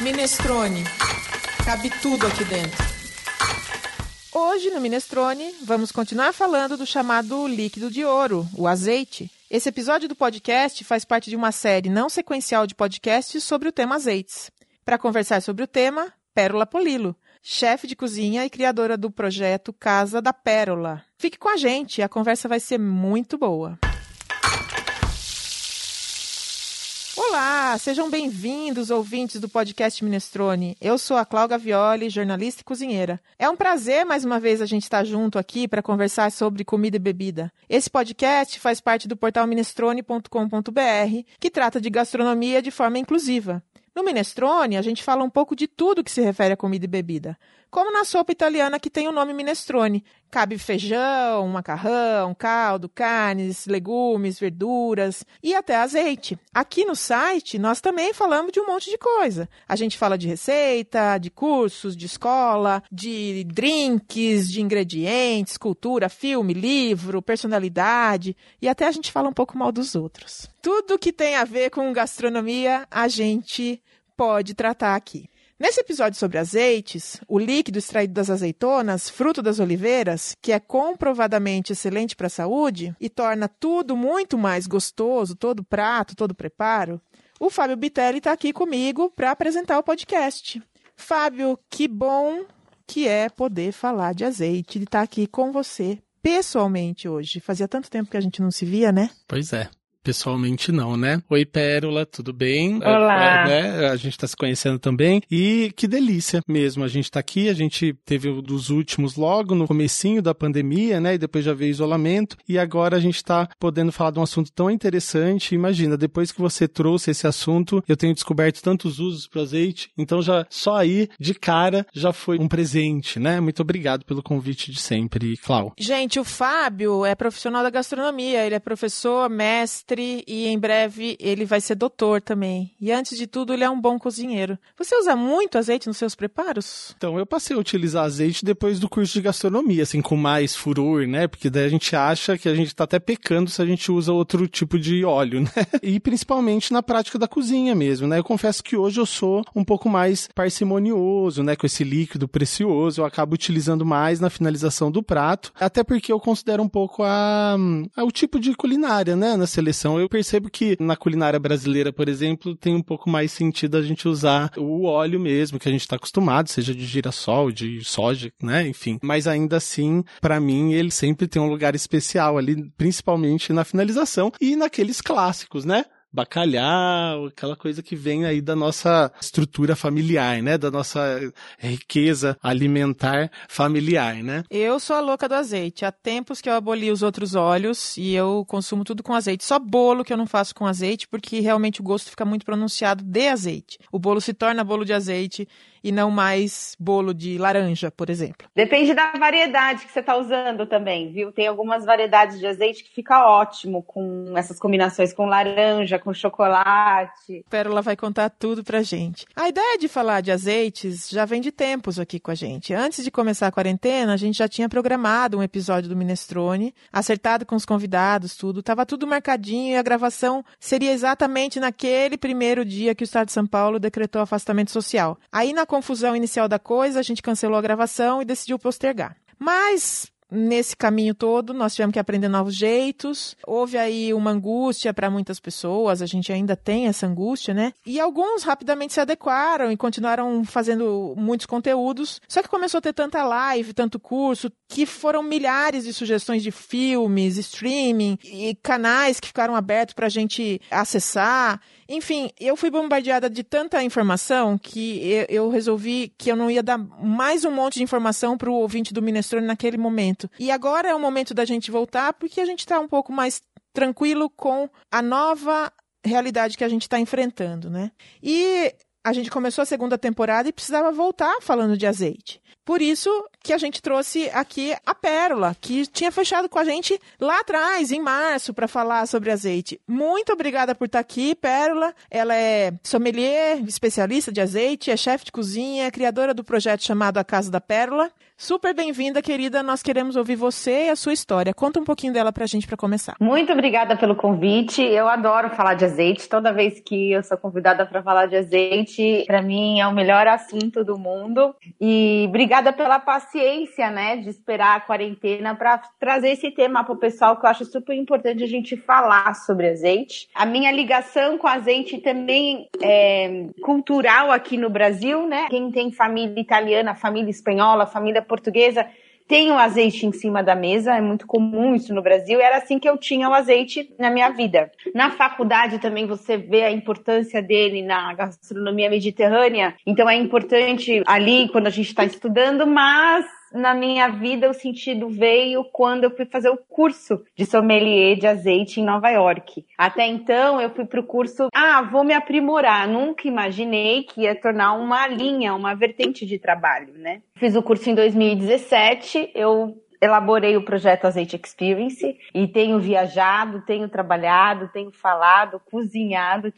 Minestrone. Cabe tudo aqui dentro. Hoje, no Minestrone, vamos continuar falando do chamado líquido de ouro, o azeite. Esse episódio do podcast faz parte de uma série não sequencial de podcasts sobre o tema azeites. Para conversar sobre o tema, Pérola Polilo, chefe de cozinha e criadora do projeto Casa da Pérola. Fique com a gente, a conversa vai ser muito boa. Olá, sejam bem-vindos, ouvintes do podcast Minestrone. Eu sou a Cláudia Violi, jornalista e cozinheira. É um prazer, mais uma vez, a gente estar junto aqui para conversar sobre comida e bebida. Esse podcast faz parte do portal minestrone.com.br, que trata de gastronomia de forma inclusiva. No Minestrone, a gente fala um pouco de tudo que se refere a comida e bebida. Como na sopa italiana que tem o nome minestrone. Cabe feijão, macarrão, caldo, carnes, legumes, verduras e até azeite. Aqui no site, nós também falamos de um monte de coisa. A gente fala de receita, de cursos, de escola, de drinks, de ingredientes, cultura, filme, livro, personalidade e até a gente fala um pouco mal dos outros. Tudo que tem a ver com gastronomia, a gente pode tratar aqui. Nesse episódio sobre azeites, o líquido extraído das azeitonas, fruto das oliveiras, que é comprovadamente excelente para a saúde e torna tudo muito mais gostoso, todo prato, todo preparo, o Fábio Bittelli está aqui comigo para apresentar o podcast. Fábio, que bom que é poder falar de azeite e estar aqui com você pessoalmente hoje. Fazia tanto tempo que a gente não se via, né? Pois é. Pessoalmente não, né? Oi, Pérola, tudo bem? Olá! A gente tá se conhecendo também e que delícia mesmo, a gente tá aqui, a gente teve um dos últimos logo no comecinho da pandemia, né? E depois já veio isolamento e agora a gente tá podendo falar de um assunto tão interessante. Imagina, depois que você trouxe esse assunto, eu tenho descoberto tantos usos pro azeite, então já só aí, de cara, já foi um presente, né? Muito obrigado pelo convite de sempre, Clau. Gente, o Fábio é profissional da gastronomia, ele é professor, mestre, e em breve ele vai ser doutor também. E antes de tudo, ele é um bom cozinheiro. Você usa muito azeite nos seus preparos? Então, eu passei a utilizar azeite depois do curso de gastronomia, assim, com mais furor, né? Porque daí a gente acha que a gente tá até pecando se a gente usa outro tipo de óleo, né? E principalmente na prática da cozinha mesmo, né? Eu confesso que hoje eu sou um pouco mais parcimonioso, né? Com esse líquido precioso, eu acabo utilizando mais na finalização do prato, até porque eu considero um pouco o tipo de culinária, né? Na seleção. Eu percebo que na culinária brasileira, por exemplo, tem um pouco mais sentido a gente usar o óleo mesmo, que a gente está acostumado, seja de girassol, de soja, né, enfim. Mas ainda assim, para mim, ele sempre tem um lugar especial ali, principalmente na finalização e naqueles clássicos, né? Bacalhau, aquela coisa que vem aí da nossa estrutura familiar, né? Da nossa riqueza alimentar familiar, né? Eu sou a louca do azeite. Há tempos que eu aboli os outros óleos e eu consumo tudo com azeite. Só bolo que eu não faço com azeite, porque realmente o gosto fica muito pronunciado de azeite. O bolo se torna bolo de azeite e não mais bolo de laranja, por exemplo. Depende da variedade que você está usando também, viu? Tem algumas variedades de azeite que fica ótimo com essas combinações com laranja, com chocolate. Pérola vai contar tudo pra gente. A ideia de falar de azeites já vem de tempos aqui com a gente. Antes de começar a quarentena, a gente já tinha programado um episódio do Minestrone, acertado com os convidados, tudo. Tava tudo marcadinho e a gravação seria exatamente naquele primeiro dia que o Estado de São Paulo decretou afastamento social. Aí, na confusão inicial da coisa, a gente cancelou a gravação e decidiu postergar. Mas nesse caminho todo, nós tivemos que aprender novos jeitos, houve aí uma angústia para muitas pessoas, a gente ainda tem essa angústia, né? E alguns rapidamente se adequaram e continuaram fazendo muitos conteúdos, só que começou a ter tanta live, tanto curso, que foram milhares de sugestões de filmes, streaming e canais que ficaram abertos para a gente acessar. Enfim, eu fui bombardeada de tanta informação que eu resolvi que eu não ia dar mais um monte de informação para o ouvinte do Minestrone naquele momento. E agora é o momento da gente voltar, porque a gente está um pouco mais tranquilo com a nova realidade que a gente está enfrentando, né? E a gente começou a segunda temporada e precisava voltar falando de azeite. Por isso que a gente trouxe aqui a Pérola, que tinha fechado com a gente lá atrás, em março, para falar sobre azeite. Muito obrigada por estar aqui, Pérola. Ela é sommelier, especialista de azeite, é chefe de cozinha, criadora do projeto chamado A Casa da Pérola. Super bem-vinda, querida. Nós queremos ouvir você e a sua história. Conta um pouquinho dela pra gente, pra começar. Muito obrigada pelo convite. Eu adoro falar de azeite. Toda vez que eu sou convidada pra falar de azeite, pra mim é o melhor assunto do mundo. E obrigada pela paciência, né, de esperar a quarentena pra trazer esse tema pro pessoal, que eu acho super importante a gente falar sobre azeite. A minha ligação com azeite também é cultural aqui no Brasil, né? Quem tem família italiana, família espanhola, família portuguesa, tem o azeite em cima da mesa, é muito comum isso no Brasil, era assim que eu tinha o azeite na minha vida. Na faculdade também você vê a importância dele na gastronomia mediterrânea, então é importante ali quando a gente está estudando, mas na minha vida o sentido veio quando eu fui fazer o curso de sommelier de azeite em Nova York. Até então eu fui pro curso, vou me aprimorar, nunca imaginei que ia tornar uma linha, uma vertente de trabalho, né? Fiz o curso em 2017, eu elaborei o projeto Azeite Experience e tenho viajado, tenho trabalhado, tenho falado, cozinhado.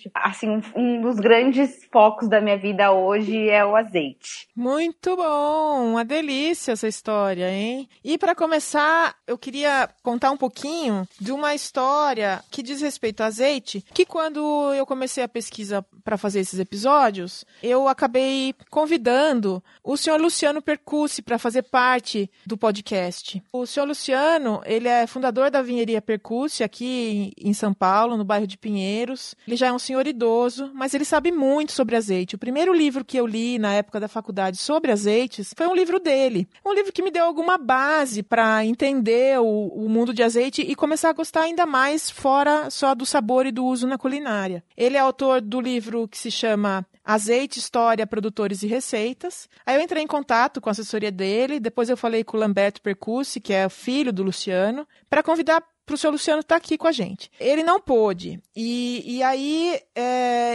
Um dos grandes focos da minha vida hoje é o azeite. Muito bom! Uma delícia essa história, hein? E para começar, eu queria contar um pouquinho de uma história que diz respeito ao azeite, que quando eu comecei a pesquisa para fazer esses episódios, eu acabei convidando o senhor Luciano Percussi para fazer parte do podcast. O senhor Luciano, ele é fundador da vinheria Percussi aqui em São Paulo, no bairro de Pinheiros. Ele já é um senhor idoso, mas ele sabe muito sobre azeite. O primeiro livro que eu li na época da faculdade sobre azeites foi um livro dele. Um livro que me deu alguma base para entender o mundo de azeite e começar a gostar ainda mais fora só do sabor e do uso na culinária. Ele é autor do livro que se chama Azeite, História, Produtores e Receitas. Aí eu entrei em contato com a assessoria dele, depois eu falei com o Lamberto Percussi, que é o filho do Luciano, para convidar para o seu Luciano estar aqui com a gente. Ele não pôde. E aí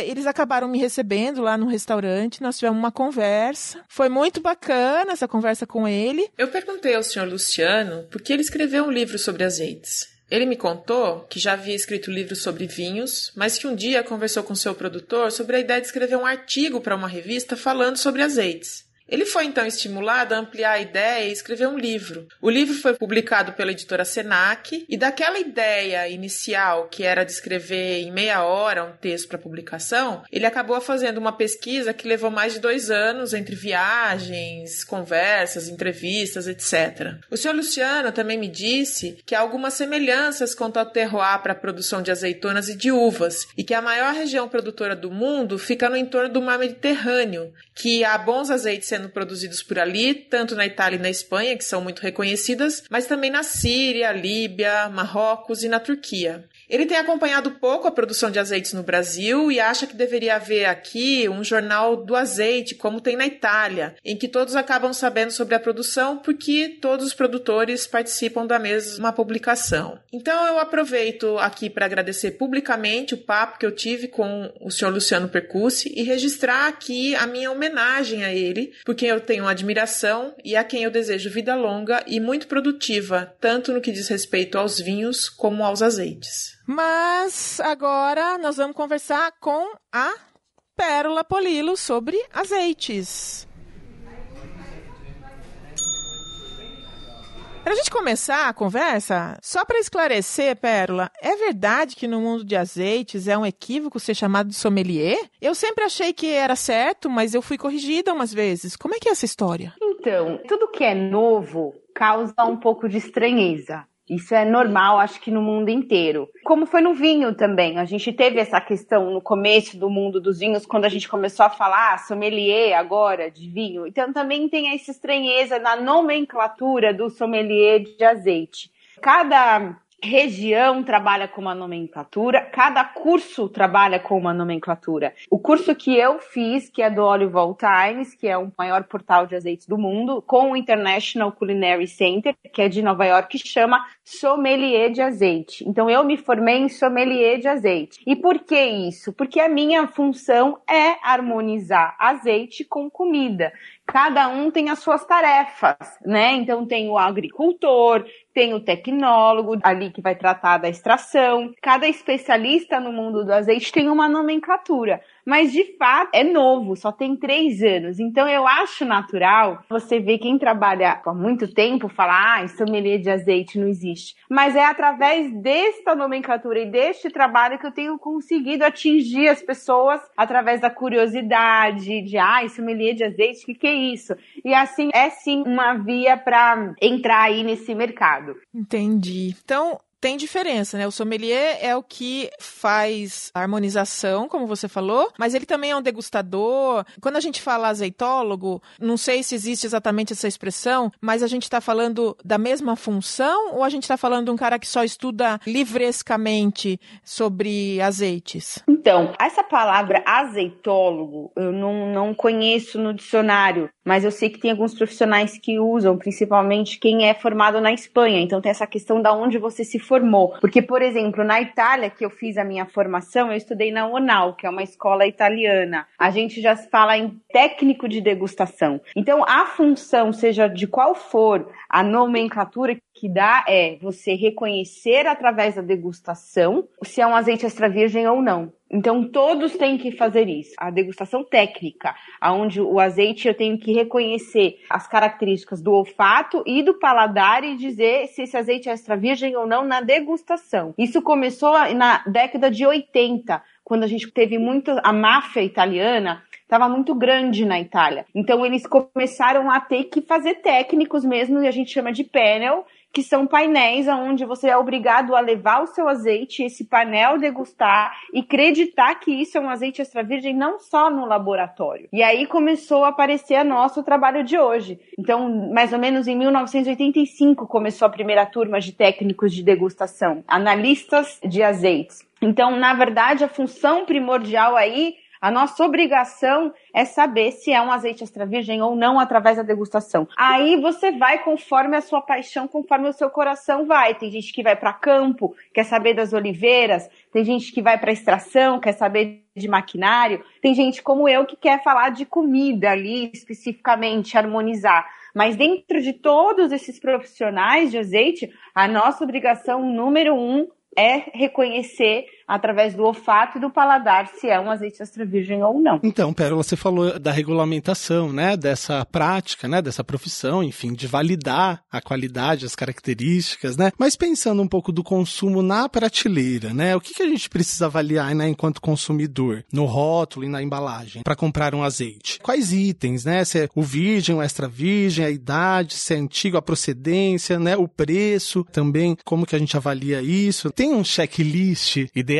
eles acabaram me recebendo lá no restaurante, nós tivemos uma conversa. Foi muito bacana essa conversa com ele. Eu perguntei ao senhor Luciano por que ele escreveu um livro sobre azeites. Ele me contou que já havia escrito livros sobre vinhos, mas que um dia conversou com seu produtor sobre a ideia de escrever um artigo para uma revista falando sobre azeites. Ele foi então estimulado a ampliar a ideia e escrever um livro. O livro foi publicado pela editora Senac e daquela ideia inicial, que era de escrever em meia hora um texto para publicação, ele acabou fazendo uma pesquisa que levou mais de 2 anos entre viagens, conversas, entrevistas, etc. O senhor Luciano também me disse que há algumas semelhanças quanto ao terroir para a produção de azeitonas e de uvas e que a maior região produtora do mundo fica no entorno do mar Mediterrâneo, que há bons azeites sendo produzidos por ali, tanto na Itália e na Espanha, que são muito reconhecidas, mas também na Síria, Líbia, Marrocos e na Turquia. Ele tem acompanhado pouco a produção de azeites no Brasil e acha que deveria haver aqui um jornal do azeite, como tem na Itália, em que todos acabam sabendo sobre a produção porque todos os produtores participam da mesma publicação. Então eu aproveito aqui para agradecer publicamente o papo que eu tive com o senhor Luciano Percussi e registrar aqui a minha homenagem a ele, por quem eu tenho admiração e a quem eu desejo vida longa e muito produtiva, tanto no que diz respeito aos vinhos como aos azeites. Mas agora nós vamos conversar com a Pérola Polilo sobre azeites. Para a gente começar a conversa, só para esclarecer, Pérola, é verdade que no mundo de azeites é um equívoco ser chamado de sommelier? Eu sempre achei que era certo, mas eu fui corrigida umas vezes. Como é que é essa história? Então, tudo que é novo causa um pouco de estranheza. Isso é normal, acho que no mundo inteiro. Como foi no vinho também. A gente teve essa questão no começo do mundo dos vinhos, quando a gente começou a falar sommelier agora de vinho. Então também tem essa estranheza na nomenclatura do sommelier de azeite. Cada região trabalha com uma nomenclatura, cada curso trabalha com uma nomenclatura. O curso que eu fiz, que é do Olive Oil Times, que é o maior portal de azeites do mundo, com o International Culinary Center, que é de Nova York, que chama Sommelier de Azeite. Então eu me formei em Sommelier de Azeite. E por que isso? Porque a minha função é harmonizar azeite com comida, cada um tem as suas tarefas, né? Então tem o agricultor, tem o tecnólogo ali que vai tratar da extração, cada especialista no mundo do azeite tem uma nomenclatura, mas de fato é novo, só tem 3 anos, então eu acho natural você ver quem trabalha há muito tempo falar, ah, sommelier de azeite não existe, mas é através desta nomenclatura e deste trabalho que eu tenho conseguido atingir as pessoas através da curiosidade de, ah, sommelier de azeite, o que é isso? E assim, é sim uma via para entrar aí nesse mercado. Entendi. Então, tem diferença, né? O sommelier é o que faz a harmonização, como você falou, mas ele também é um degustador. Quando a gente fala azeitólogo, não sei se existe exatamente essa expressão, mas a gente está falando da mesma função ou a gente está falando de um cara que só estuda livrescamente sobre azeites? Então, essa palavra azeitólogo, eu não conheço no dicionário, mas eu sei que tem alguns profissionais que usam, principalmente quem é formado na Espanha. Então, tem essa questão de onde você se formou. Porque, por exemplo, na Itália, que eu fiz a minha formação, eu estudei na ONAL, que é uma escola italiana. A gente já fala em técnico de degustação. Então, a função, seja de qual for, a nomenclatura que dá é você reconhecer através da degustação se é um azeite extra virgem ou não. Então, todos têm que fazer isso. A degustação técnica, onde o azeite eu tenho que reconhecer as características do olfato e do paladar e dizer se esse azeite é extra virgem ou não na degustação. Isso começou na década de 80, quando a gente teve muito a máfia italiana. Estava muito grande na Itália. Então, eles começaram a ter que fazer técnicos mesmo, e a gente chama de panel, que são painéis onde você é obrigado a levar o seu azeite, esse painel degustar e acreditar que isso é um azeite extra virgem, não só no laboratório. E aí começou a aparecer nosso trabalho de hoje. Então, mais ou menos em 1985, começou a primeira turma de técnicos de degustação, analistas de azeites. Então, na verdade, a função primordial aí, a nossa obrigação é saber se é um azeite extra virgem ou não através da degustação. Aí você vai conforme a sua paixão, conforme o seu coração vai. Tem gente que vai para campo, quer saber das oliveiras. Tem gente que vai para extração, quer saber de maquinário. Tem gente como eu que quer falar de comida ali, especificamente, harmonizar. Mas dentro de todos esses profissionais de azeite, a nossa obrigação número 1 é reconhecer através do olfato e do paladar se é um azeite extra virgem ou não. Então, Pérola, você falou da regulamentação, né, dessa prática, né, dessa profissão, enfim, de validar a qualidade, as características, né? Mas pensando um pouco do consumo na prateleira, né? O que a gente precisa avaliar, né, enquanto consumidor, no rótulo e na embalagem, para comprar um azeite? Quais itens, né? Se é o virgem, o extra virgem, a idade, se é antigo, a procedência, né, o preço também, como que a gente avalia isso? Tem um checklist ideal?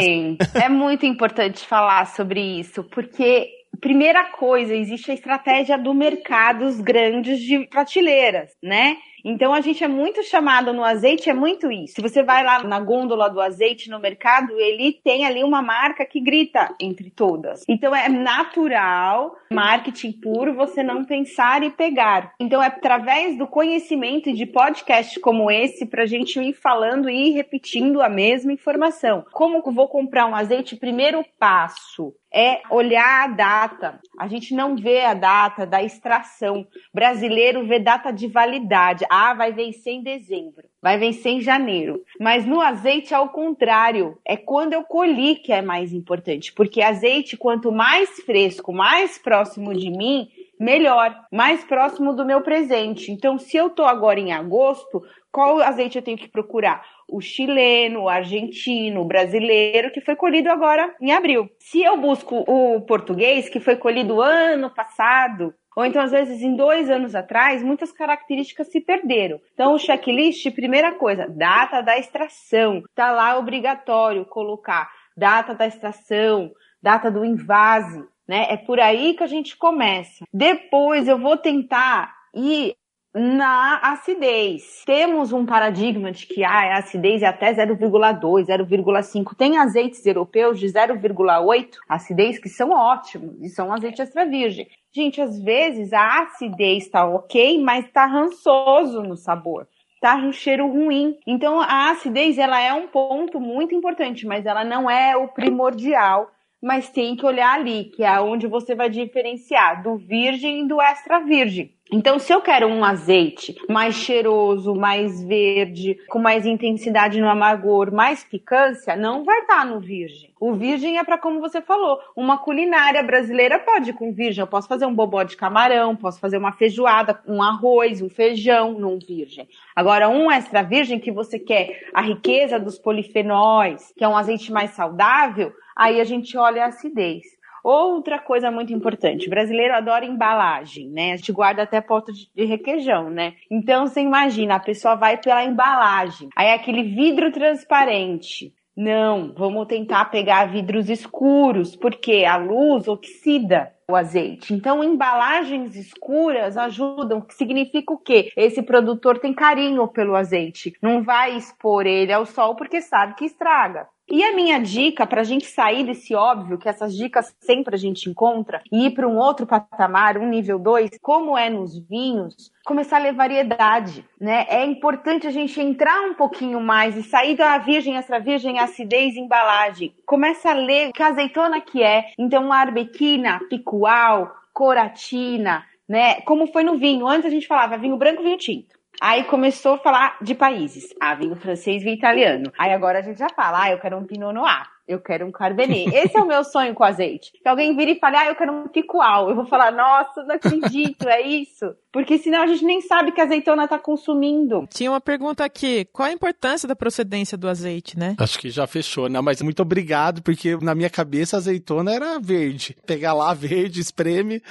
Sim, é muito importante falar sobre isso, porque, primeira coisa, existe a estratégia do mercado, os grandes de prateleiras, né? Então, a gente é muito chamado no azeite, é muito isso. Se você vai lá na gôndola do azeite, no mercado, ele tem ali uma marca que grita entre todas. Então, é natural, marketing puro, você não pensar e pegar. Então, é através do conhecimento e de podcast como esse, pra gente ir falando e ir repetindo a mesma informação. Como que eu vou comprar um azeite? Primeiro passo é olhar a data. A gente não vê a data da extração. Brasileiro vê data de validade. Ah, vai vencer em dezembro, vai vencer em janeiro. Mas no azeite é o contrário. É quando eu colhi que é mais importante. Porque azeite, quanto mais fresco, mais próximo de mim, melhor. Mais próximo do meu presente. Então, se eu estou agora em agosto, qual azeite eu tenho que procurar? O chileno, o argentino, o brasileiro, que foi colhido agora em abril. Se eu busco o português, que foi colhido ano passado, ou então, às vezes, em 2 anos atrás, muitas características se perderam. Então, o checklist, primeira coisa, data da extração. Tá lá obrigatório colocar data da extração, data do invase, né? É por aí que a gente começa. Depois, eu vou tentar ir na acidez. Temos um paradigma de que a acidez é até 0,2, 0,5. Tem azeites europeus de 0,8 acidez que são ótimos e são azeite extra virgem. Gente, às vezes a acidez tá ok, mas tá rançoso no sabor. Tá um cheiro ruim. Então a acidez ela é um ponto muito importante, mas ela não é o primordial mas tem que olhar ali, que é onde você vai diferenciar do virgem e do extra virgem. Então, se eu quero um azeite mais cheiroso, mais verde, com mais intensidade no amargor, mais picância, não vai estar no virgem. O virgem é para, como você falou, uma culinária brasileira pode ir com virgem. Eu posso fazer um bobó de camarão, posso fazer uma feijoada, um arroz, um feijão num virgem. Agora, um extra virgem que você quer a riqueza dos polifenóis, que é um azeite mais saudável, aí a gente olha a acidez. Outra coisa muito importante, o brasileiro adora embalagem, né? A gente guarda até ponto de requeijão, né? Então, você imagina, a pessoa vai pela embalagem, aí é aquele vidro transparente. Não, vamos tentar pegar vidros escuros, porque a luz oxida o azeite. Então, embalagens escuras ajudam, que significa o quê? Esse produtor tem carinho pelo azeite, não vai expor ele ao sol porque sabe que estraga. E a minha dica, para a gente sair desse óbvio, que essas dicas sempre a gente encontra, e ir para um outro patamar, um nível 2, como é nos vinhos, começar a ler variedade, né? É importante a gente entrar um pouquinho mais e sair da virgem, extra virgem, acidez, embalagem. Começa a ler que azeitona que é. Então, a arbequina, picual, coratina, né? Como foi no vinho. Antes a gente falava vinho branco, vinho tinto. Aí começou a falar de países. Ah, vinho francês, vinho italiano. Aí agora a gente já fala, ah, eu quero um Pinot Noir, eu quero um Cabernet. Esse é o meu sonho com azeite. Que alguém vira e fale, ah, eu quero um picual. Eu vou falar, nossa, não acredito, é isso. Porque senão a gente nem sabe que a azeitona está consumindo. Tinha uma pergunta aqui, qual a importância da procedência do azeite, né? Acho que já fechou, né? Mas muito obrigado, porque na minha cabeça a azeitona era verde. Pegar lá verde, espreme.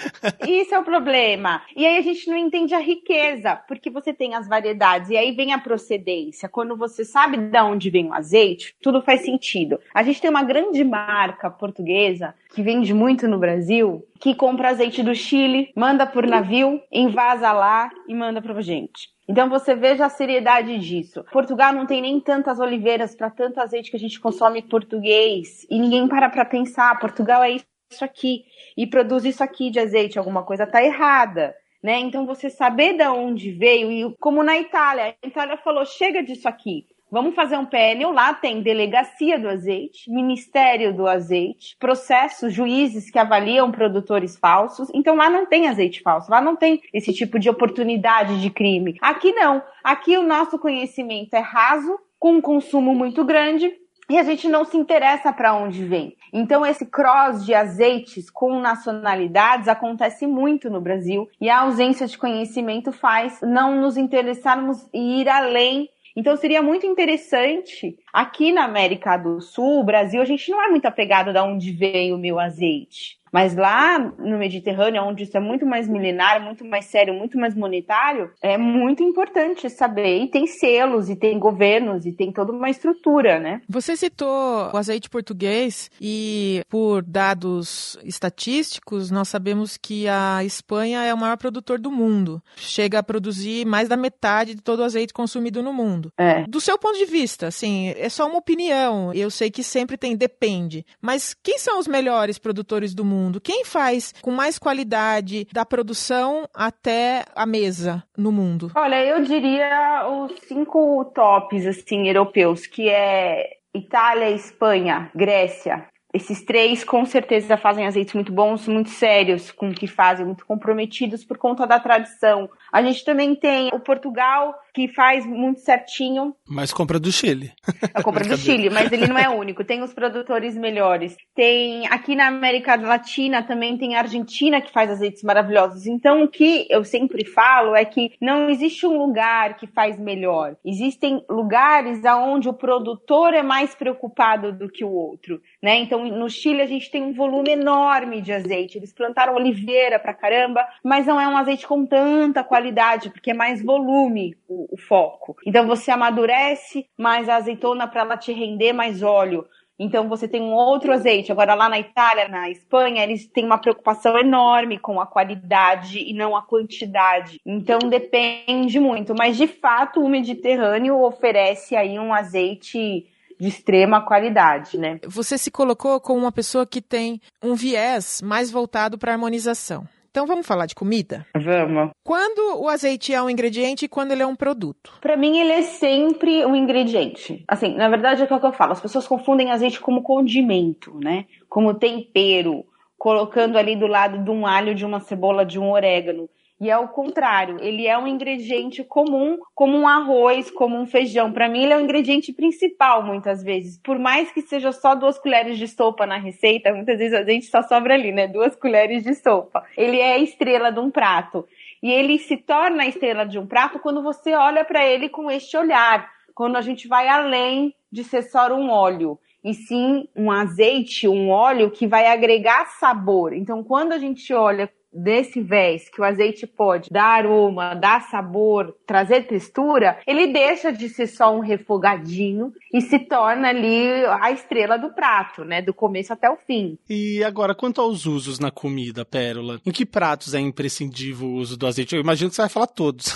Isso é o problema. E aí a gente não entende a riqueza, porque você tem as variedades. E aí vem a procedência. Quando você sabe de onde vem o azeite, tudo faz sentido. A gente tem uma grande marca portuguesa que vende muito no Brasil, que compra azeite do Chile, manda por navio, envasa lá e manda pra gente. Então você veja a seriedade disso. Portugal não tem nem tantas oliveiras para tanto azeite que a gente consome português e ninguém para pra pensar, Portugal é isso aqui e produz isso aqui de azeite, alguma coisa tá errada. Né? Então você saber de onde veio, e como na Itália, a Itália falou, chega disso aqui. Vamos fazer um PNL, lá tem delegacia do azeite, ministério do azeite, processos, juízes que avaliam produtores falsos. Então lá não tem azeite falso, lá não tem esse tipo de oportunidade de crime. Aqui não, aqui o nosso conhecimento é raso, com um consumo muito grande e a gente não se interessa para onde vem. Então esse cross de azeites com nacionalidades acontece muito no Brasil e a ausência de conhecimento faz não nos interessarmos e ir além. Então seria muito interessante, aqui na América do Sul, Brasil, a gente não é muito apegado de onde veio o meu azeite. Mas lá no Mediterrâneo, onde isso é muito mais milenário, muito mais sério, muito mais monetário, é muito importante saber. E tem selos, e tem governos, e tem toda uma estrutura, né? Você citou o azeite português e, por dados estatísticos, nós sabemos que a Espanha é o maior produtor do mundo. Chega a produzir mais da metade de todo o azeite consumido no mundo. É. Do seu ponto de vista, assim, é só uma opinião. Eu sei que sempre tem, depende. Mas quem são os melhores produtores do mundo? Quem faz com mais qualidade da produção até a mesa no mundo? Olha, eu diria os 5 tops assim, europeus, que é Itália, Espanha, Grécia. Esses 3 com certeza fazem azeites muito bons, muito sérios com o que fazem, muito comprometidos por conta da tradição. A gente também tem o Portugal, que faz muito certinho. Mas compra do Chile. A compra do Chile, mas ele não é único. Tem os produtores melhores. Tem aqui na América Latina também tem a Argentina que faz azeites maravilhosos. Então o que eu sempre falo é que não existe um lugar que faz melhor. Existem lugares onde o produtor é mais preocupado do que o outro, né? Então no Chile a gente tem um volume enorme de azeite, eles plantaram oliveira pra caramba, mas não é um azeite com tanta qualidade, porque é mais volume o foco. Então você amadurece mais a azeitona para ela te render mais óleo. Então você tem um outro azeite. Agora lá na Itália, na Espanha, eles têm uma preocupação enorme com a qualidade e não a quantidade. Então depende muito, mas de fato o Mediterrâneo oferece aí um azeite de extrema qualidade, né? Você se colocou como uma pessoa que tem um viés mais voltado para a harmonização. Então vamos falar de comida? Vamos. Quando o azeite é um ingrediente e quando ele é um produto? Pra mim ele é sempre um ingrediente. Assim, na verdade é o que eu falo, as pessoas confundem azeite como condimento, né? Como tempero, colocando ali do lado de um alho, de uma cebola, de um orégano. E é o contrário, ele é um ingrediente comum, como um arroz, como um feijão. Para mim, ele é o ingrediente principal, muitas vezes. Por mais que seja só 2 colheres de sopa na receita, muitas vezes a gente só sobra ali, né? 2 colheres de sopa. Ele é a estrela de um prato. E ele se torna a estrela de um prato quando você olha para ele com este olhar. Quando a gente vai além de ser só um óleo. E sim, um azeite, um óleo que vai agregar sabor. Então, quando a gente olha desse viés que o azeite pode dar aroma, dar sabor, trazer textura, ele deixa de ser só um refogadinho e se torna ali a estrela do prato, né? Do começo até o fim. E agora, quanto aos usos na comida, Pérola, em que pratos é imprescindível o uso do azeite? Eu imagino que você vai falar todos,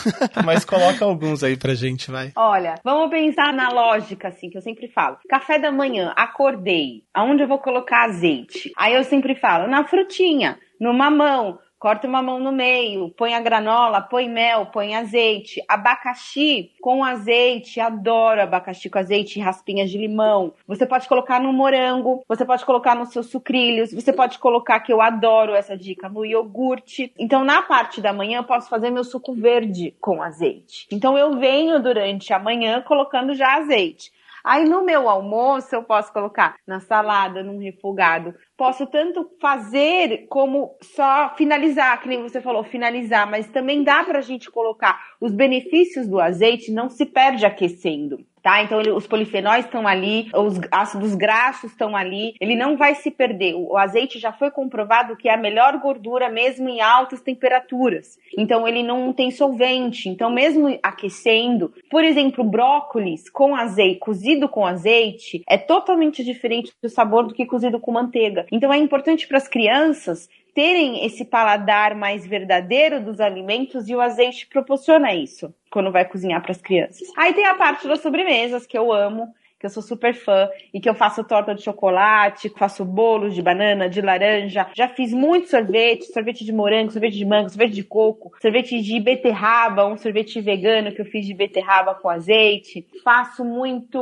mas coloca alguns aí pra gente, vai. Olha, vamos pensar na lógica, assim, que eu sempre falo. Café da manhã, acordei, aonde eu vou colocar azeite? Aí eu sempre falo, na frutinha, no mamão. Corta o mamão no meio, põe a granola, põe mel, põe azeite. Abacaxi com azeite, adoro abacaxi com azeite e raspinhas de limão. Você pode colocar no morango, você pode colocar nos seus sucrilhos, você pode colocar, que eu adoro essa dica, no iogurte. Então, na parte da manhã, eu posso fazer meu suco verde com azeite. Então, eu venho durante a manhã colocando já azeite. Aí no meu almoço eu posso colocar na salada, num refogado. Posso tanto fazer como só finalizar, que nem você falou, finalizar. Mas também dá pra gente colocar os benefícios do azeite, não se perde aquecendo, tá? Então os polifenóis estão ali, os ácidos graxos estão ali, ele não vai se perder. O azeite já foi comprovado que é a melhor gordura mesmo em altas temperaturas. Então ele não tem solvente, então mesmo aquecendo, por exemplo, brócolis com azeite, cozido com azeite, é totalmente diferente do sabor do que cozido com manteiga. Então é importante para as crianças terem esse paladar mais verdadeiro dos alimentos e o azeite proporciona isso quando vai cozinhar para as crianças. Aí tem a parte das sobremesas que eu amo, que eu sou super fã e que eu faço torta de chocolate, faço bolos de banana, de laranja, já fiz muito sorvete, sorvete de morango, sorvete de manga, sorvete de coco, sorvete de beterraba, um sorvete vegano que eu fiz de beterraba com azeite, faço muito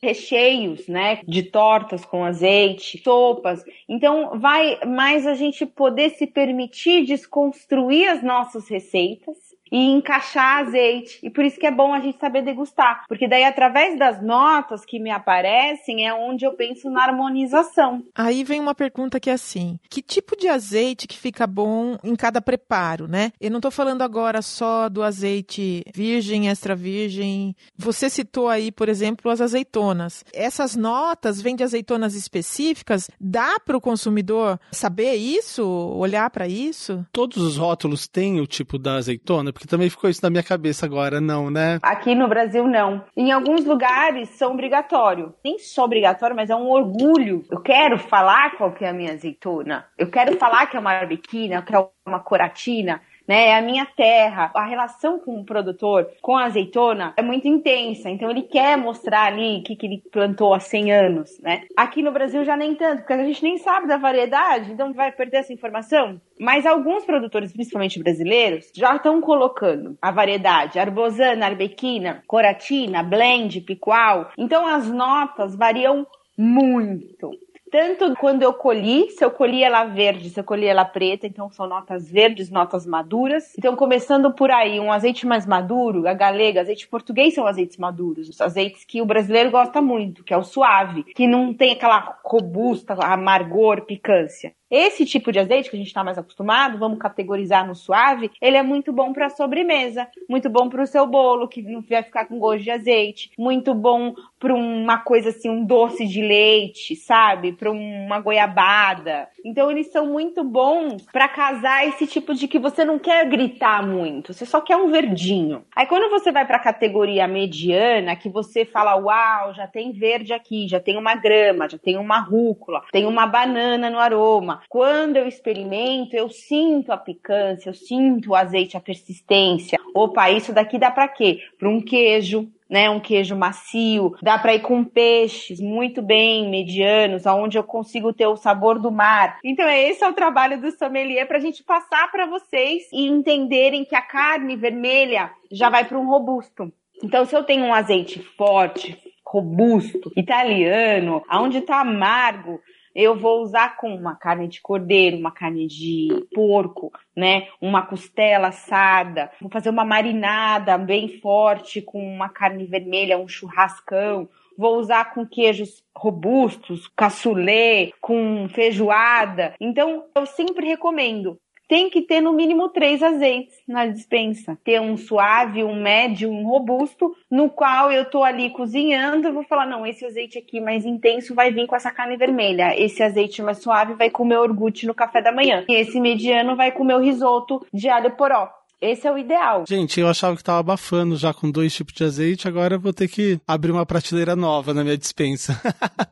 recheios, né, de tortas com azeite, sopas, então vai mais a gente poder se permitir desconstruir as nossas receitas e encaixar azeite. E por isso que é bom a gente saber degustar. Porque daí, através das notas que me aparecem, é onde eu penso na harmonização. Aí vem uma pergunta que é assim, que tipo de azeite que fica bom em cada preparo, né? Eu não estou falando agora só do azeite virgem, extra virgem. Você citou aí, por exemplo, as azeitonas. Essas notas vêm de azeitonas específicas? Dá para o consumidor saber isso? Olhar para isso? Todos os rótulos têm o tipo da azeitona? Porque também ficou isso na minha cabeça agora, não, né? Aqui no Brasil, não. Em alguns lugares, são obrigatório. Nem só obrigatório, mas é um orgulho. Eu quero falar qual que é a minha azeitona. Eu quero falar que é uma arbequina, que é uma coratina, né? É a minha terra. A relação com o produtor, com a azeitona, é muito intensa. Então, ele quer mostrar ali o que ele plantou há 100 anos, né? Aqui no Brasil, já nem tanto, porque a gente nem sabe da variedade. Então, vai perder essa informação? Mas alguns produtores, principalmente brasileiros, já estão colocando a variedade arbosana, arbequina, coratina, blend, picual. Então, as notas variam muito. Tanto quando eu colhi, se eu colhi ela verde, se eu colhi ela preta, então são notas verdes, notas maduras. Então, começando por aí, um azeite mais maduro, a galega, azeite português são azeites maduros, os azeites que o brasileiro gosta muito, que é o suave, que não tem aquela robusta, amargor, picância. Esse tipo de azeite que a gente está mais acostumado, vamos categorizar no suave, ele é muito bom para sobremesa, muito bom para o seu bolo, que não vai ficar com gosto de azeite, muito bom para uma coisa assim, um doce de leite, sabe? Para uma goiabada. Então, eles são muito bons para casar esse tipo de que você não quer gritar muito, você só quer um verdinho. Aí, quando você vai para a categoria mediana, que você fala, uau, já tem verde aqui, já tem uma grama, já tem uma rúcula, tem uma banana no aroma. Quando eu experimento, eu sinto a picância, eu sinto o azeite, a persistência. Opa, isso daqui dá pra quê? Pra um queijo, né? Um queijo macio. Dá para ir com peixes muito bem medianos, onde eu consigo ter o sabor do mar. Então, esse é o trabalho do sommelier, para a gente passar para vocês e entenderem que a carne vermelha já vai para um robusto. Então, se eu tenho um azeite forte, robusto, italiano, aonde está amargo, eu vou usar com uma carne de cordeiro, uma carne de porco, né? Uma costela assada. Vou fazer uma marinada bem forte com uma carne vermelha, um churrascão. Vou usar com queijos robustos, cassoulet, com feijoada. Então, eu sempre recomendo. Tem que ter no mínimo 3 azeites na despensa. Ter um suave, um médio, um robusto, no qual eu tô ali cozinhando, eu vou falar, não, esse azeite aqui mais intenso vai vir com essa carne vermelha. Esse azeite mais suave vai com o meu iogurte no café da manhã. E esse mediano vai com o meu risoto de alho poró. Esse é o ideal. Gente, eu achava que tava abafando já com 2 tipos de azeite, agora eu vou ter que abrir uma prateleira nova na minha despensa.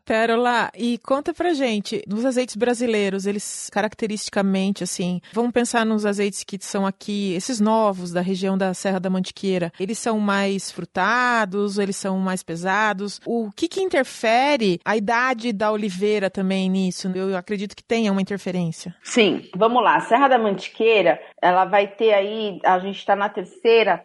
Pérola, e conta pra gente, nos azeites brasileiros, eles caracteristicamente, assim, vamos pensar nos azeites que são aqui, esses novos da região da Serra da Mantiqueira, eles são mais frutados, eles são mais pesados? O que interfere a idade da oliveira também nisso? Eu acredito que tenha uma interferência. Sim, vamos lá, a Serra da Mantiqueira, ela vai ter aí, a gente está na 3ª, 4ª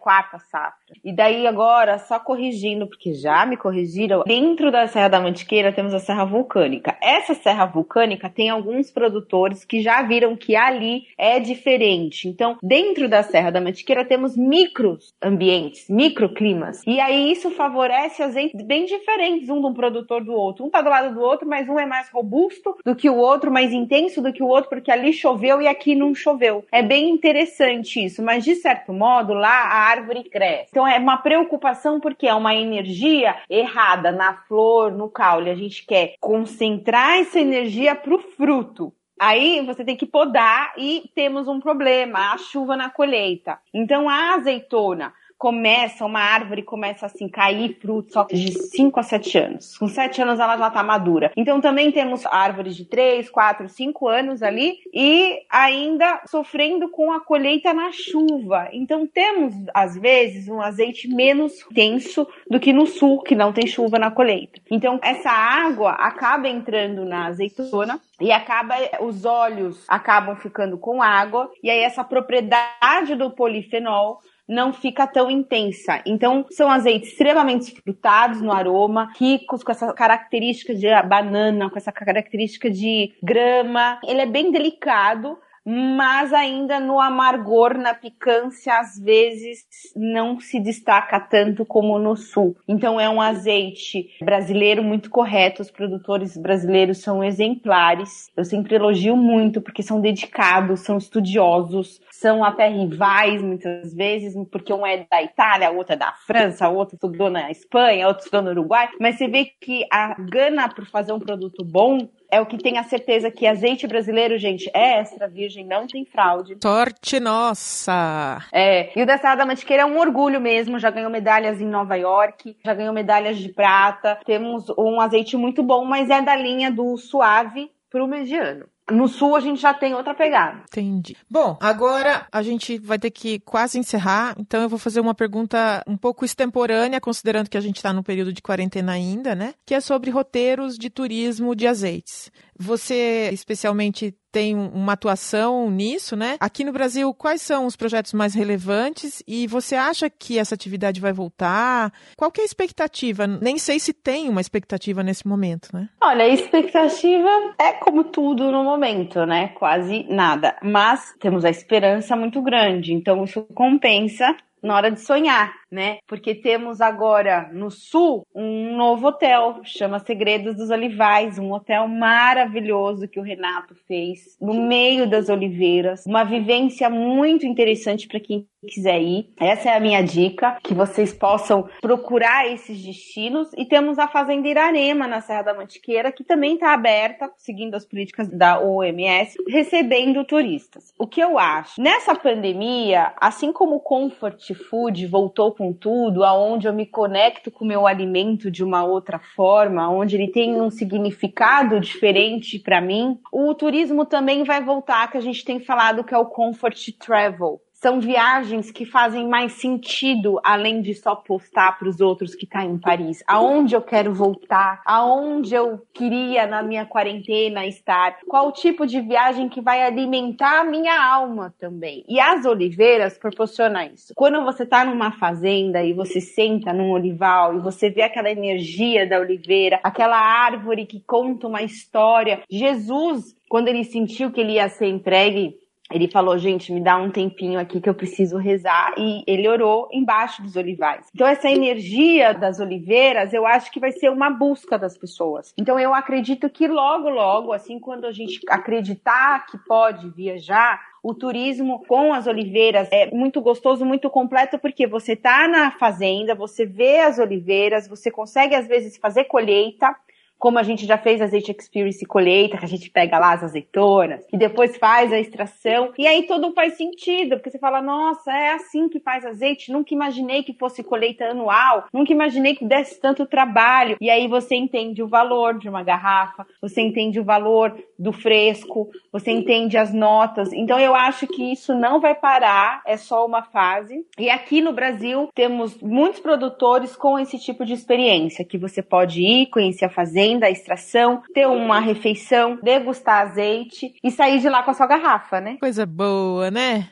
safra. E daí agora, só corrigindo, porque já me corrigiram, dentro da Serra da Mantiqueira temos a Serra Vulcânica. Essa Serra Vulcânica tem alguns produtores que já viram que ali é diferente. Então, dentro da Serra da Mantiqueira temos microambientes, microclimas. E aí isso favorece azeites bem diferentes, um de um produtor do outro. Um tá do lado do outro, mas um é mais robusto do que o outro, mais intenso do que o outro, porque ali choveu e aqui não choveu. É bem interessante isso, mas de certo modo lá a árvore cresce. Então é uma preocupação porque é uma energia errada na flor, no caule. A gente quer concentrar essa energia para o fruto. Aí você tem que podar e temos um problema, a chuva na colheita. Então a azeitona começa, uma árvore começa assim, cair frutos só de 5 a 7 anos. Com 7 anos ela já tá madura. Então também temos árvores de 3, 4, 5 anos ali e ainda sofrendo com a colheita na chuva. Então temos, às vezes, um azeite menos denso do que no sul, que não tem chuva na colheita. Então essa água acaba entrando na azeitona e acaba, os óleos acabam ficando com água e aí essa propriedade do polifenol não fica tão intensa. Então, são azeites extremamente frutados no aroma, ricos com essa característica de banana, com essa característica de grama. Ele é bem delicado, mas ainda no amargor, na picância, às vezes não se destaca tanto como no sul. Então, é um azeite brasileiro muito correto, os produtores brasileiros são exemplares. Eu sempre elogio muito, porque são dedicados, são estudiosos, são até rivais muitas vezes, porque um é da Itália, outro é da França, outro estudou na Espanha, outro estudou no Uruguai. Mas você vê que a gana por fazer um produto bom é o que tem a certeza que azeite brasileiro, gente, é extra virgem, não tem fraude. Sorte nossa! É, e o da Serra da Mantiqueira é um orgulho mesmo, já ganhou medalhas em Nova York, já ganhou medalhas de prata. Temos um azeite muito bom, mas é da linha do suave pro mediano. No sul a gente já tem outra pegada. Entendi. Bom, agora a gente vai ter que quase encerrar, então eu vou fazer uma pergunta um pouco extemporânea, considerando que a gente está no período de quarentena ainda, né? Que é sobre roteiros de turismo de azeites. Você, especialmente, tem uma atuação nisso, né? Aqui no Brasil, quais são os projetos mais relevantes? E você acha que essa atividade vai voltar? Qual que é a expectativa? Nem sei se tem uma expectativa nesse momento, né? Olha, a expectativa é como tudo no momento, né? Quase nada. Mas temos a esperança muito grande. Então, isso compensa na hora de sonhar, né? Porque temos agora no sul um novo hotel, chama Segredos dos Olivais, um hotel maravilhoso que o Renato fez no meio das oliveiras, uma vivência muito interessante para quem quiser ir. Essa é a minha dica, que vocês possam procurar esses destinos. E temos a Fazenda Irarema na Serra da Mantiqueira, que também está aberta, seguindo as políticas da OMS, recebendo turistas. O que eu acho? Nessa pandemia, assim como o comfort food voltou com tudo, aonde eu me conecto com o meu alimento de uma outra forma, onde ele tem um significado diferente para mim, o turismo também vai voltar, que a gente tem falado que é o comfort travel. são viagens que fazem mais sentido, além de só postar para os outros que tá em Paris. Aonde eu quero voltar? Aonde eu queria, na minha quarentena, estar? Qual o tipo de viagem que vai alimentar a minha alma também? E as oliveiras proporcionam isso. Quando você tá numa fazenda e você senta num olival e você vê aquela energia da oliveira, aquela árvore que conta uma história. Jesus, quando ele sentiu que ele ia ser entregue, ele falou, gente, me dá um tempinho aqui que eu preciso rezar. E ele orou embaixo dos olivais. Então, essa energia das oliveiras, eu acho que vai ser uma busca das pessoas. Então, eu acredito que logo, logo, assim, quando a gente acreditar que pode viajar, o turismo com as oliveiras é muito gostoso, muito completo, porque você tá na fazenda, você vê as oliveiras, você consegue, às vezes, fazer colheita, como a gente já fez a Azeite Experience colheita, que a gente pega lá as azeitonas e depois faz a extração. E aí tudo faz sentido, porque você fala, nossa, é assim que faz azeite, nunca imaginei que fosse colheita anual, nunca imaginei que desse tanto trabalho. E aí você entende o valor de uma garrafa, você entende o valor do fresco, você entende as notas. Então eu acho que isso não vai parar, é só uma fase. E aqui no Brasil temos muitos produtores com esse tipo de experiência, que você pode ir, conhecer a fazenda, da extração, ter uma refeição, degustar azeite e sair de lá com a sua garrafa, né? Coisa boa, né?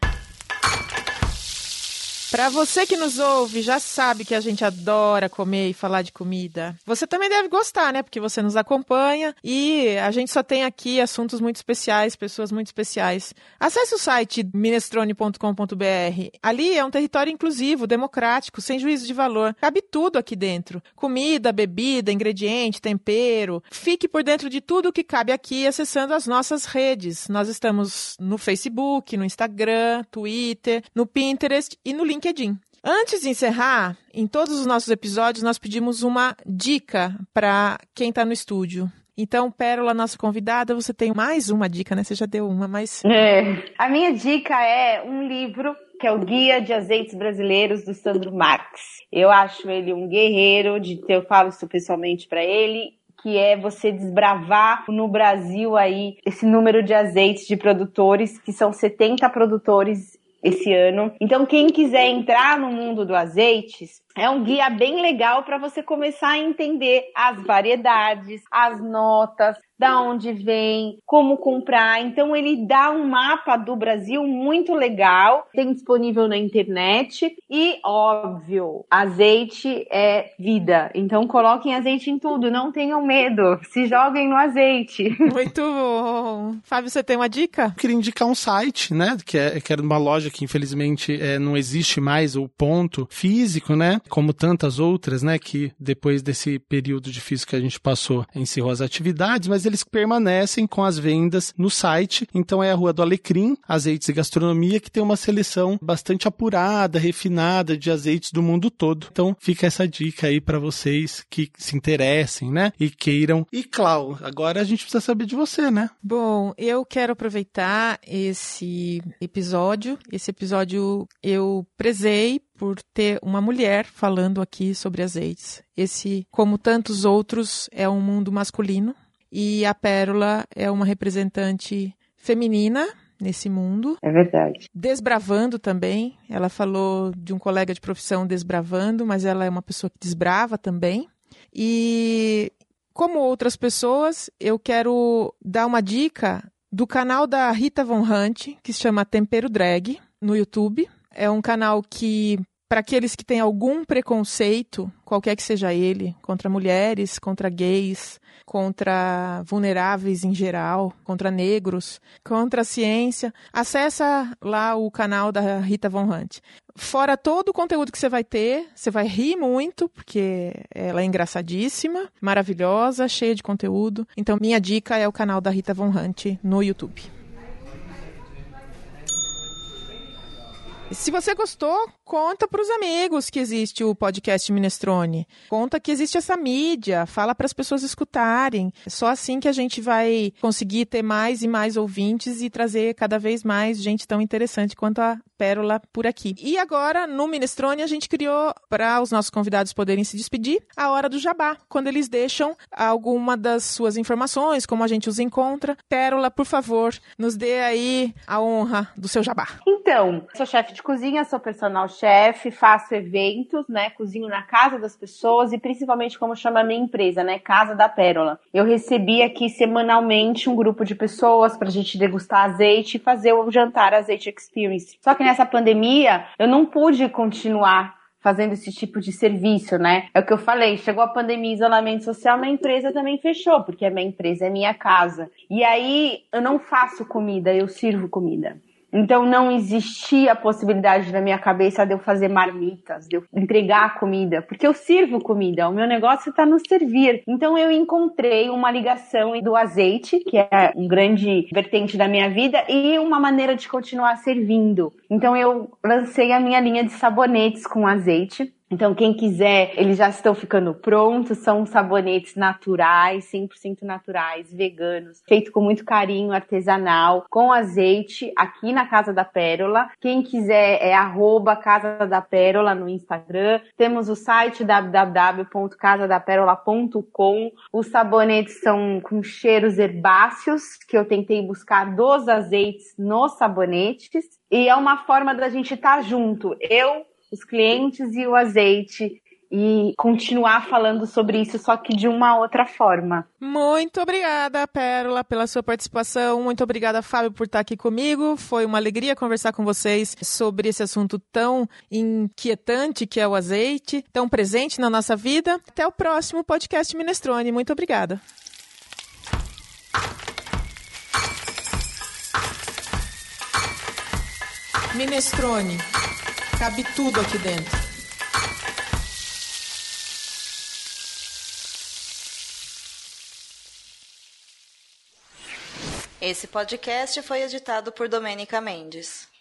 Pra você que nos ouve, já sabe que a gente adora comer e falar de comida. Você também deve gostar, né? Porque você nos acompanha e a gente só tem aqui assuntos muito especiais, pessoas muito especiais. Acesse o site minestrone.com.br. Ali é um território inclusivo, democrático, sem juízo de valor. Cabe tudo aqui dentro. Comida, bebida, ingrediente, tempero. Fique por dentro de tudo que cabe aqui acessando as nossas redes. Nós estamos no Facebook, no Instagram, Twitter, no Pinterest e no LinkedIn. Antes de encerrar, em todos os nossos episódios, nós pedimos uma dica para quem está no estúdio. Então, Pérola, nossa convidada, você tem mais uma dica, né? Você já deu uma, mas... A minha dica é um livro, que é o Guia de Azeites Brasileiros, do Sandro Marx. Eu acho ele um guerreiro, eu falo isso pessoalmente para ele, que é você desbravar no Brasil aí esse número de azeites de produtores, que são 70 produtores esse ano. Então, quem quiser entrar no mundo do azeites, é um guia bem legal para você começar a entender as variedades, as notas, da onde vem, como comprar. Então, ele dá um mapa do Brasil muito legal, tem disponível na internet e, óbvio, azeite é vida. Então, coloquem azeite em tudo, não tenham medo, se joguem no azeite. Muito bom. Fábio, você tem uma dica? Eu queria indicar um site, né, que era uma loja que, infelizmente, não existe mais, o ponto físico, né, como tantas outras, né, que depois desse período difícil que a gente passou, encerrou as atividades, mas eles permanecem com as vendas no site. Então é a Rua do Alecrim, Azeites e Gastronomia, que tem uma seleção bastante apurada, refinada de azeites do mundo todo. Então fica essa dica aí para vocês que se interessem, né, e queiram. E Clau, agora a gente precisa saber de você, né? Bom, eu quero aproveitar esse episódio. Esse episódio eu prezei por ter uma mulher falando aqui sobre azeites. Esse, como tantos outros, é um mundo masculino e a Pérola é uma representante feminina nesse mundo. É verdade. Desbravando também. Ela falou de um colega de profissão desbravando, mas ela é uma pessoa que desbrava também. E como outras pessoas, eu quero dar uma dica do canal da Rita Von Hunt, que se chama Tempero Drag, no YouTube. É um canal que, para aqueles que têm algum preconceito, qualquer que seja ele, contra mulheres, contra gays, contra vulneráveis em geral, contra negros, contra a ciência, acessa lá o canal da Rita Von Hunt. Fora todo o conteúdo que você vai ter, você vai rir muito, porque ela é engraçadíssima, maravilhosa, cheia de conteúdo. Então, minha dica é o canal da Rita Von Hunt no YouTube. Se você gostou, Conta para os amigos que existe o podcast Minestrone. Conta que existe essa mídia. Fala para as pessoas escutarem. É só assim que a gente vai conseguir ter mais e mais ouvintes e trazer cada vez mais gente tão interessante quanto a Pérola por aqui. E agora, no Minestrone, a gente criou, para os nossos convidados poderem se despedir, a hora do jabá, quando eles deixam alguma das suas informações, como a gente os encontra. Pérola, por favor, nos dê aí a honra do seu jabá. Então, sou chefe de cozinha, sou personal chefe, faço eventos, né? Cozinho na casa das pessoas e principalmente como chama a minha empresa, né? Casa da Pérola. Eu recebi aqui semanalmente um grupo de pessoas pra gente degustar azeite e fazer o jantar Azeite Experience. Só que nessa pandemia eu não pude continuar fazendo esse tipo de serviço, né? É o que eu falei, chegou a pandemia, isolamento social, minha empresa também fechou, porque a minha empresa é minha casa. E aí eu não faço comida, eu sirvo comida. Então não existia a possibilidade na minha cabeça de eu fazer marmitas, de eu entregar comida, porque eu sirvo comida, o meu negócio está no servir. Então eu encontrei uma ligação do azeite, que é um grande vertente da minha vida, e uma maneira de continuar servindo. Então eu lancei a minha linha de sabonetes com azeite. Então quem quiser, eles já estão ficando prontos, são sabonetes naturais, 100% naturais, veganos, feito com muito carinho, artesanal, com azeite, aqui na Casa da Pérola. Quem quiser é @Casa da Pérola no Instagram, temos o site www.casadaperola.com, os sabonetes são com cheiros herbáceos, que eu tentei buscar dos azeites nos sabonetes, e é uma forma da gente estar junto, eu, os clientes e o azeite, e continuar falando sobre isso, só que de uma outra forma. Muito obrigada, Pérola, pela sua participação. Muito obrigada, Fábio, por estar aqui comigo. Foi uma alegria conversar com vocês sobre esse assunto tão inquietante que é o azeite, tão presente na nossa vida. Até o próximo podcast Minestrone. Muito obrigada. Minestrone. Cabe tudo aqui dentro. Esse podcast foi editado por Domênica Mendes.